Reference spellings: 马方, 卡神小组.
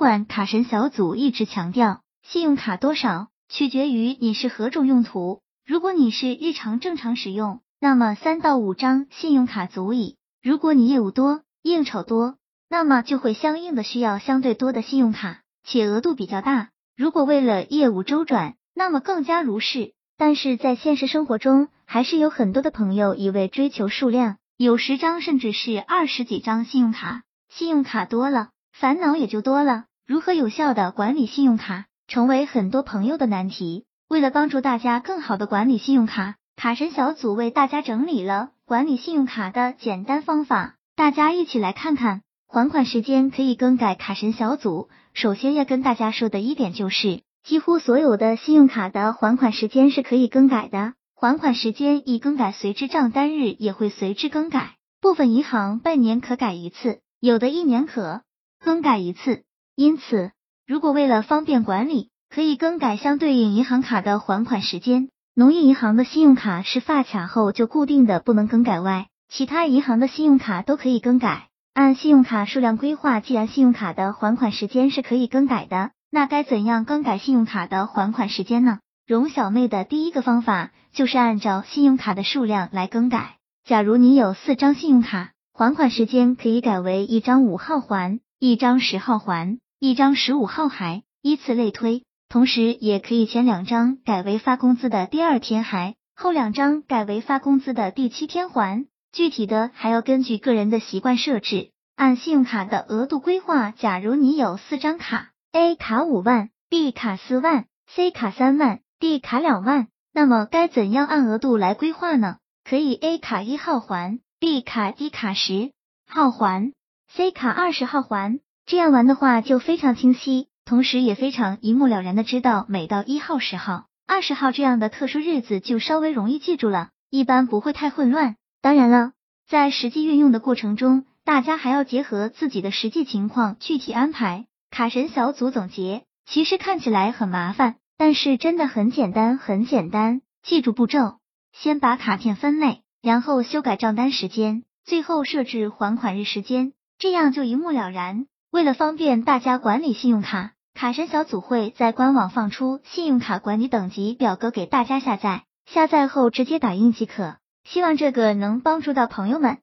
管卡神小组一直强调，信用卡多少取决于你是何种用途。如果你是日常正常使用，那么3到5张信用卡足矣。如果你业务多，应酬多，那么就会相应的需要相对多的信用卡，且额度比较大。如果为了业务周转，那么更加如是。但是在现实生活中，还是有很多的朋友一味追求数量，有10张甚至是20几张信用卡。信用卡多了，烦恼也就多了。如何有效的管理信用卡，成为很多朋友的难题。为了帮助大家更好的管理信用卡，卡神小组为大家整理了管理信用卡的简单方法，大家一起来看看。还款时间可以更改，卡神小组首先要跟大家说的一点就是，几乎所有的信用卡的还款时间是可以更改的，还款时间一更改，随之账单日也会随之更改。部分银行半年可改一次，有的1年可更改一次。因此，如果为了方便管理，可以更改相对应银行卡的还款时间。农业银行的信用卡是发卡后就固定的，不能更改外，其他银行的信用卡都可以更改。按信用卡数量规划，既然信用卡的还款时间是可以更改的，那该怎样更改信用卡的还款时间呢？容小妹的第一个方法就是按照信用卡的数量来更改。假如你有4张信用卡，还款时间可以改为1张5号还，1张10号还，1张15号还，依次类推。同时也可以前2张改为发工资的第2天还，后2张改为发工资的第7天还。具体的还要根据个人的习惯设置，按信用卡的额度规划。假如你有4张卡， A 卡5万， B 卡4万， C 卡3万， D 卡2万，那么该怎样按额度来规划呢？可以 A 卡1号还， B 卡10号还， C 卡20号还，这样玩的话就非常清晰，同时也非常一目了然的知道每到1号、10号、20号这样的特殊日子就稍微容易记住了，一般不会太混乱。当然了，在实际运用的过程中，大家还要结合自己的实际情况具体安排。卡神小组总结，其实看起来很麻烦，但是真的很简单，很简单。记住步骤，先把卡片分类，然后修改账单时间，最后设置还款日时间，这样就一目了然。为了方便大家管理信用卡，卡神小组会在官网放出信用卡管理等级表格给大家下载，下载后直接打印即可。希望这个能帮助到朋友们。